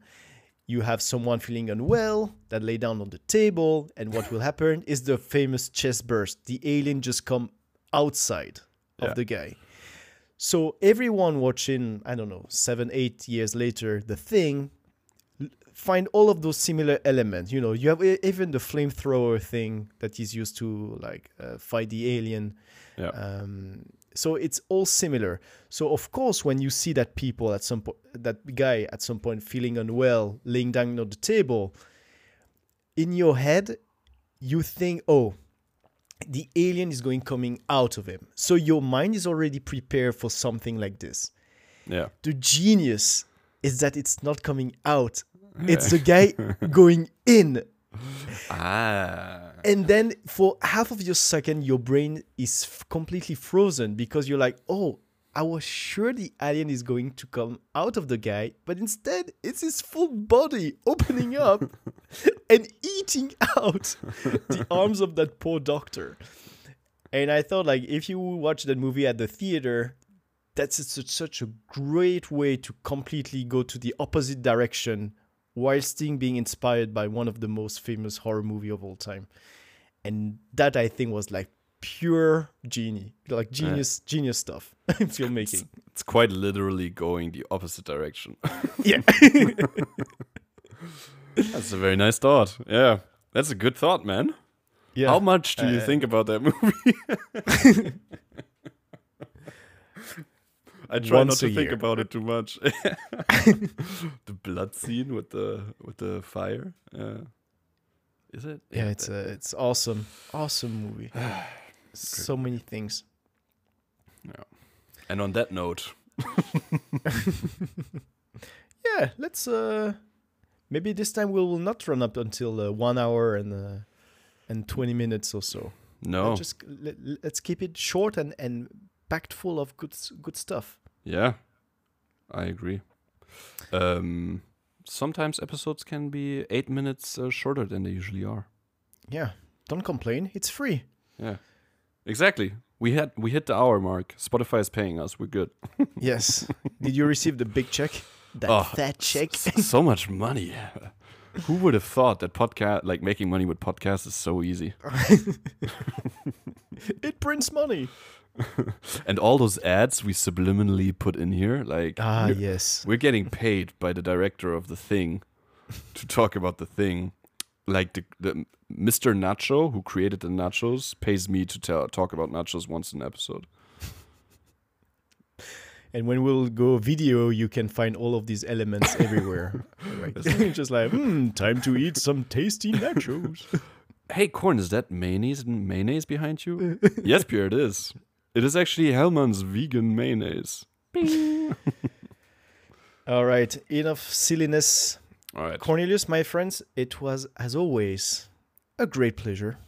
you have someone feeling unwell that lay down on the table, and what will happen is the famous chest burst. The alien just come outside of the guy. So everyone watching, I don't know, 7-8 years later, The Thing, find all of those similar elements. You know, you have even the flamethrower thing that is used to like fight the alien. Yeah. So it's all similar. So of course, when you see that people at some point, that guy at some point feeling unwell, laying down on the table, in your head, you think, oh, the alien is coming out of him. So your mind is already prepared for something like this. Yeah. The genius is that it's not coming out. Yeah. It's the guy going in. And then for half of your second, your brain is completely frozen because you're like, oh, I was sure the alien is going to come out of the guy, but instead it's his full body opening up and eating out the arms of that poor doctor. And I thought, like, if you watch that movie at the theater, that's such a great way to completely go to the opposite direction while still being inspired by one of the most famous horror movie of all time. And that, I think, was like pure genius stuff in filmmaking. It's quite literally going the opposite direction. Yeah. That's a very nice thought. Yeah. That's a good thought, man. Yeah. How much do you think about that movie? I try Once not to think about it too much. The blood scene with the fire. Is it? Yeah, it's awesome. Awesome movie. So many things. Yeah. And on that note. Yeah, let's maybe this time we will not run up until 1 hour and 20 minutes or so. No. Just let's keep it short and packed full of good stuff. Yeah. I agree. Sometimes episodes can be 8 minutes shorter than they usually are. Yeah, don't complain. It's free. Yeah, exactly. We hit the hour mark. Spotify is paying us. We're good. Yes. Did you receive the big check? That check. So much money. Who would have thought that podcast, like making money with podcasts, is so easy? It prints money. And all those ads we subliminally put in here, like yes, we're getting paid by the director of The Thing to talk about The Thing. Like the Mr. Nacho, who created the nachos, pays me to talk about nachos once an episode. And when we'll go video, you can find all of these elements everywhere. Right. Just like, time to eat some tasty nachos. Hey, Korn, is that mayonnaise behind you? Yes, Pierre, it is. It is actually Hellmann's vegan mayonnaise. Bing. All right, enough silliness. All right. Cornelius, my friends, it was, as always, a great pleasure.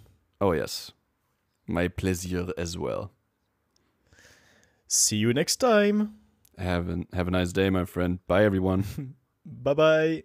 Oh, yes. My pleasure as well. See you next time. Have a nice day, my friend. Bye, everyone. Bye-bye.